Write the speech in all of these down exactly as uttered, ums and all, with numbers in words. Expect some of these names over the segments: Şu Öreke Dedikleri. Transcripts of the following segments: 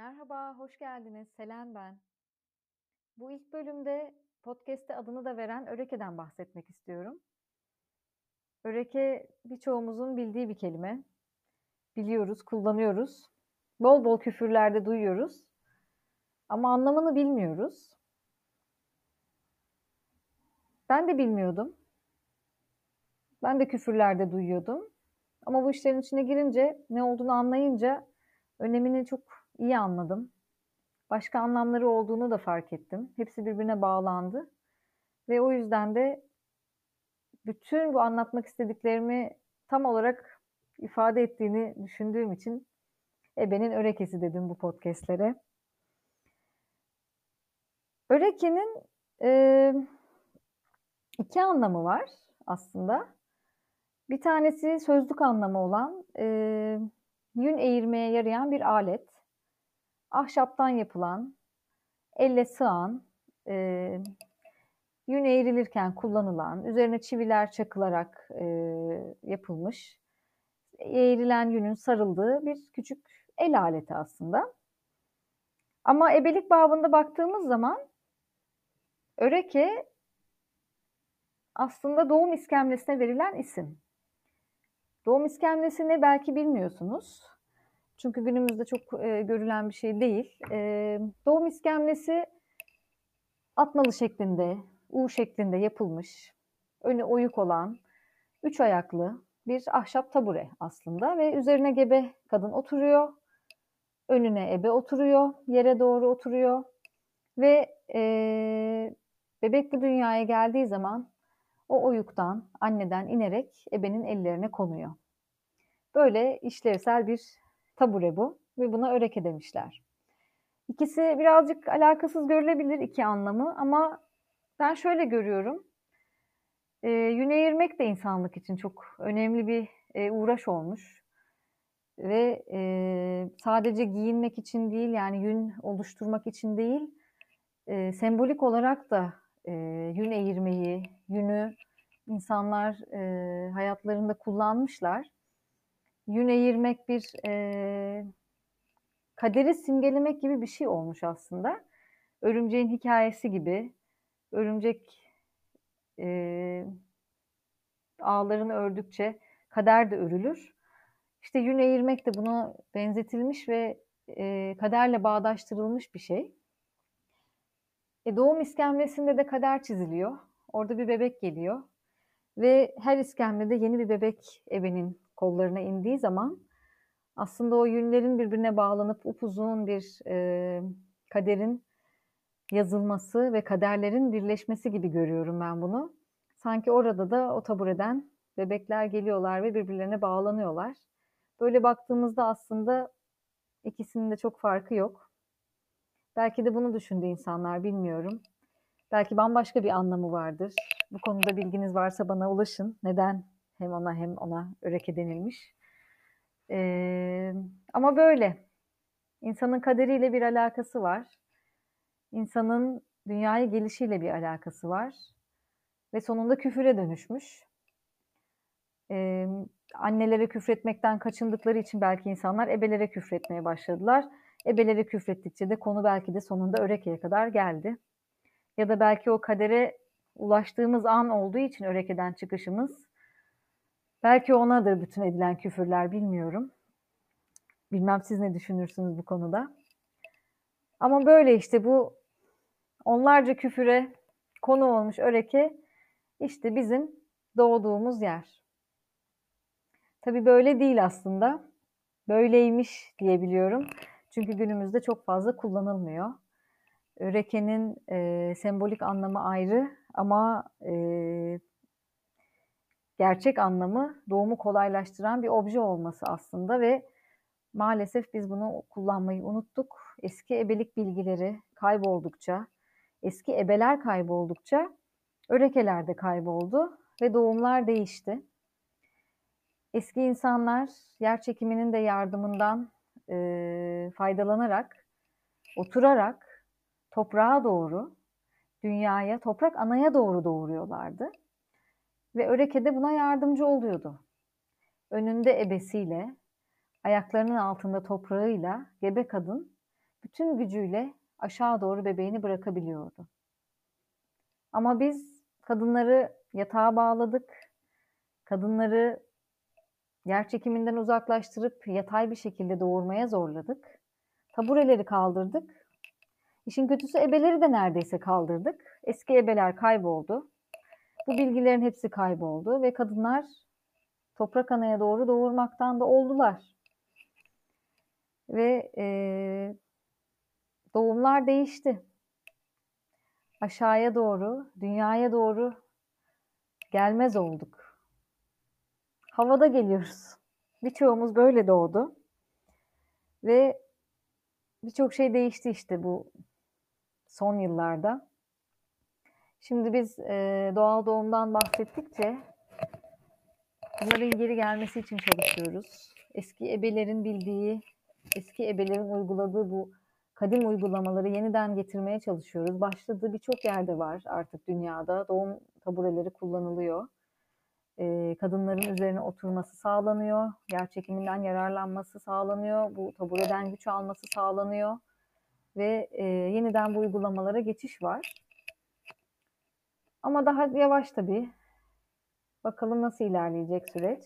Merhaba, hoş geldiniz. Selen ben. Bu ilk bölümde podcast'te adını da veren örekeden bahsetmek istiyorum. Öreke birçoğumuzun bildiği bir kelime. Biliyoruz, kullanıyoruz. Bol bol küfürlerde duyuyoruz. Ama anlamını bilmiyoruz. Ben de bilmiyordum. Ben de küfürlerde duyuyordum. Ama bu işlerin içine girince, ne olduğunu anlayınca önemini çok iyi anladım. Başka anlamları olduğunu da fark ettim. Hepsi birbirine bağlandı. Ve o yüzden de bütün bu anlatmak istediklerimi tam olarak ifade ettiğini düşündüğüm için ebenin örekesi dedim bu podcastlere. Örekenin e, iki anlamı var aslında. Bir tanesi sözlük anlamı olan e, yün eğirmeye yarayan bir alet. Ahşaptan yapılan, elle sığan, e, yün eğrilirken kullanılan, üzerine çiviler çakılarak e, yapılmış, eğrilen yünün sarıldığı bir küçük el aleti aslında. Ama ebelik babında baktığımız zaman öreke aslında doğum iskemlesine verilen isim. Doğum iskemlesini belki bilmiyorsunuz. Çünkü günümüzde çok e, görülen bir şey değil. E, doğum iskemlesi atnalı şeklinde, U şeklinde yapılmış, önü oyuk olan, üç ayaklı bir ahşap tabure aslında. Ve üzerine gebe kadın oturuyor, önüne ebe oturuyor, yere doğru oturuyor. Ve e, bebek bu dünyaya geldiği zaman o oyuktan, anneden inerek ebenin ellerine konuyor. Böyle işlevsel bir tabure bu ve buna öreke demişler. İkisi birazcık alakasız görülebilir iki anlamı ama ben şöyle görüyorum. E, yün eğirmek de insanlık için çok önemli bir e, uğraş olmuş. Ve e, sadece giyinmek için değil, yani yün oluşturmak için değil, e, sembolik olarak da e, yün eğirmeyi, yünü insanlar e, hayatlarında kullanmışlar. Yün eğirmek bir e, kaderi simgelemek gibi bir şey olmuş aslında. Örümceğin hikayesi gibi. Örümcek e, ağlarını ördükçe kader de örülür. İşte yün eğirmek de buna benzetilmiş ve e, kaderle bağdaştırılmış bir şey. E, doğum iskemlesinde de kader çiziliyor. Orada bir bebek geliyor. Ve her iskemlede yeni bir bebek ebenin kollarına indiği zaman aslında o yünlerin birbirine bağlanıp upuzun bir e, kaderin yazılması ve kaderlerin birleşmesi gibi görüyorum ben bunu. Sanki orada da o tabureden bebekler geliyorlar ve birbirlerine bağlanıyorlar. Böyle baktığımızda aslında ikisinin de çok farkı yok. Belki de bunu düşündü insanlar, bilmiyorum. Belki bambaşka bir anlamı vardır. Bu konuda bilginiz varsa bana ulaşın. Neden hem ona hem ona öreke denilmiş. Ee, ama böyle. İnsanın kaderiyle bir alakası var. İnsanın dünyaya gelişiyle bir alakası var. Ve sonunda küfüre dönüşmüş. Ee, annelere küfretmekten kaçındıkları için belki insanlar ebelere küfretmeye başladılar. Ebelere küfrettikçe de konu belki de sonunda örekeye kadar geldi. Ya da belki o kadere ulaştığımız an olduğu için örekeden çıkışımız, belki onadır bütün edilen küfürler, bilmiyorum. Bilmem siz ne düşünürsünüz bu konuda. Ama böyle işte bu onlarca küfüre konu olmuş öreke işte bizim doğduğumuz yer. Tabii böyle değil aslında. Böyleymiş diyebiliyorum. Çünkü günümüzde çok fazla kullanılmıyor. Örekenin e, sembolik anlamı ayrı ama e, gerçek anlamı doğumu kolaylaştıran bir obje olması aslında ve maalesef biz bunu kullanmayı unuttuk. Eski ebelik bilgileri kayboldukça, eski ebeler kayboldukça örekeler de kayboldu ve doğumlar değişti. Eski insanlar yer çekiminin de yardımından e, faydalanarak, oturarak toprağa doğru, dünyaya, toprak anaya doğru doğuruyorlardı. Ve öreke de buna yardımcı oluyordu. Önünde ebesiyle, ayaklarının altında toprağıyla gebe kadın bütün gücüyle aşağı doğru bebeğini bırakabiliyordu. Ama biz kadınları yatağa bağladık, kadınları yer çekiminden uzaklaştırıp yatay bir şekilde doğurmaya zorladık, tabureleri kaldırdık, İşin kötüsü ebeleri de neredeyse kaldırdık. Eski ebeler kayboldu. Bu bilgilerin hepsi kayboldu ve kadınlar toprak anaya doğru doğurmaktan da oldular. Ve e, doğumlar değişti. Aşağıya doğru, dünyaya doğru gelmez olduk. Havada geliyoruz. Birçoğumuz böyle doğdu. Ve birçok şey değişti işte bu son yıllarda. Şimdi biz doğal doğumdan bahsettikçe bunların geri gelmesi için çalışıyoruz. Eski ebelerin bildiği, eski ebelerin uyguladığı bu kadim uygulamaları yeniden getirmeye çalışıyoruz. Başladığı birçok yerde var artık dünyada. Doğum tabureleri kullanılıyor. Kadınların üzerine oturması sağlanıyor. Yer çekiminden yararlanması sağlanıyor. Bu tabureden güç alması sağlanıyor. Ve e, yeniden bu uygulamalara geçiş var. Ama daha yavaş tabii. Bakalım nasıl ilerleyecek süreç.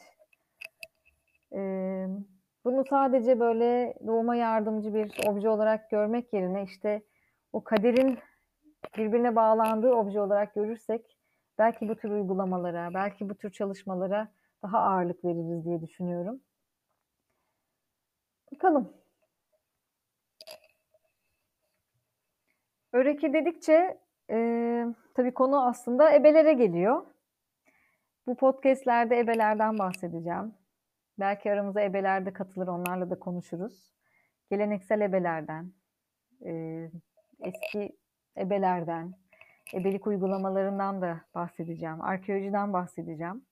E, bunu sadece böyle doğuma yardımcı bir obje olarak görmek yerine işte o kaderin birbirine bağlandığı obje olarak görürsek belki bu tür uygulamalara, belki bu tür çalışmalara daha ağırlık veririz diye düşünüyorum. Bakalım. Öreke dedikçe e, tabii konu aslında ebelere geliyor. Bu podcastlerde ebelerden bahsedeceğim. Belki aramıza ebeler de katılır, onlarla da konuşuruz. Geleneksel ebelerden, e, eski ebelerden, ebelik uygulamalarından da bahsedeceğim. Arkeolojiden bahsedeceğim.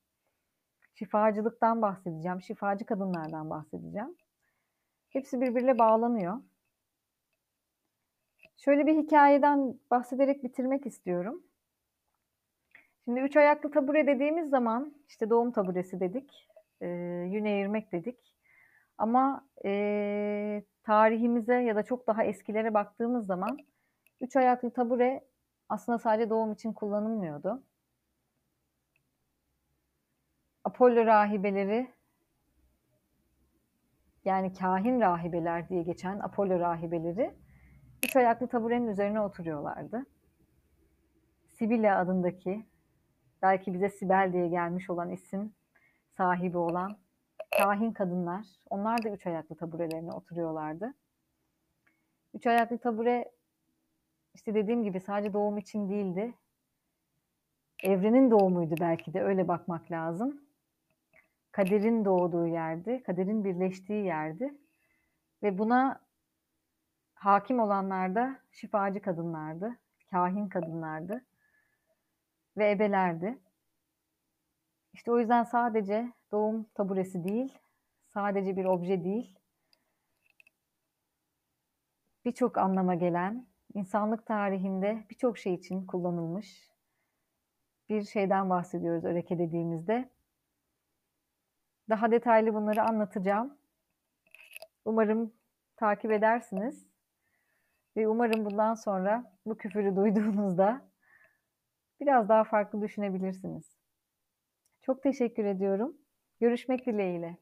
Şifacılıktan bahsedeceğim. Şifacı kadınlardan bahsedeceğim. Hepsi birbiriyle bağlanıyor. Şöyle bir hikayeden bahsederek bitirmek istiyorum. Şimdi üç ayaklı tabure dediğimiz zaman işte doğum taburesi dedik. E, yün eğirmek dedik. Ama e, tarihimize ya da çok daha eskilere baktığımız zaman üç ayaklı tabure aslında sadece doğum için kullanılmıyordu. Apollo rahibeleri, yani kahin rahibeler diye geçen Apollo rahibeleri üç ayaklı taburenin üzerine oturuyorlardı. Sibila adındaki, belki bize Sibel diye gelmiş olan isim sahibi olan kahin kadınlar, onlar da üç ayaklı taburelerine oturuyorlardı. Üç ayaklı tabure İşte dediğim gibi sadece doğum için değildi. Evrenin doğumuydu belki de, öyle bakmak lazım. Kaderin doğduğu yerdi, kaderin birleştiği yerdi. Ve buna hakim olanlar da şifacı kadınlardı, kahin kadınlardı ve ebelerdi. İşte o yüzden sadece doğum taburesi değil, sadece bir obje değil, birçok anlama gelen, İnsanlık tarihinde birçok şey için kullanılmış bir şeyden bahsediyoruz öreke dediğimizde. Daha detaylı bunları anlatacağım. Umarım takip edersiniz. Ve umarım bundan sonra bu küfürü duyduğunuzda biraz daha farklı düşünebilirsiniz. Çok teşekkür ediyorum. Görüşmek dileğiyle.